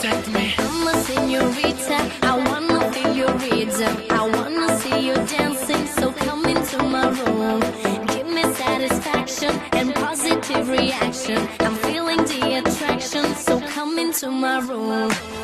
sent me. I'm a senorita, I wanna feel your rhythm. I wanna see you dancing, so come into my room. Give me satisfaction and positive reaction. I'm feeling the attraction, so come into my room.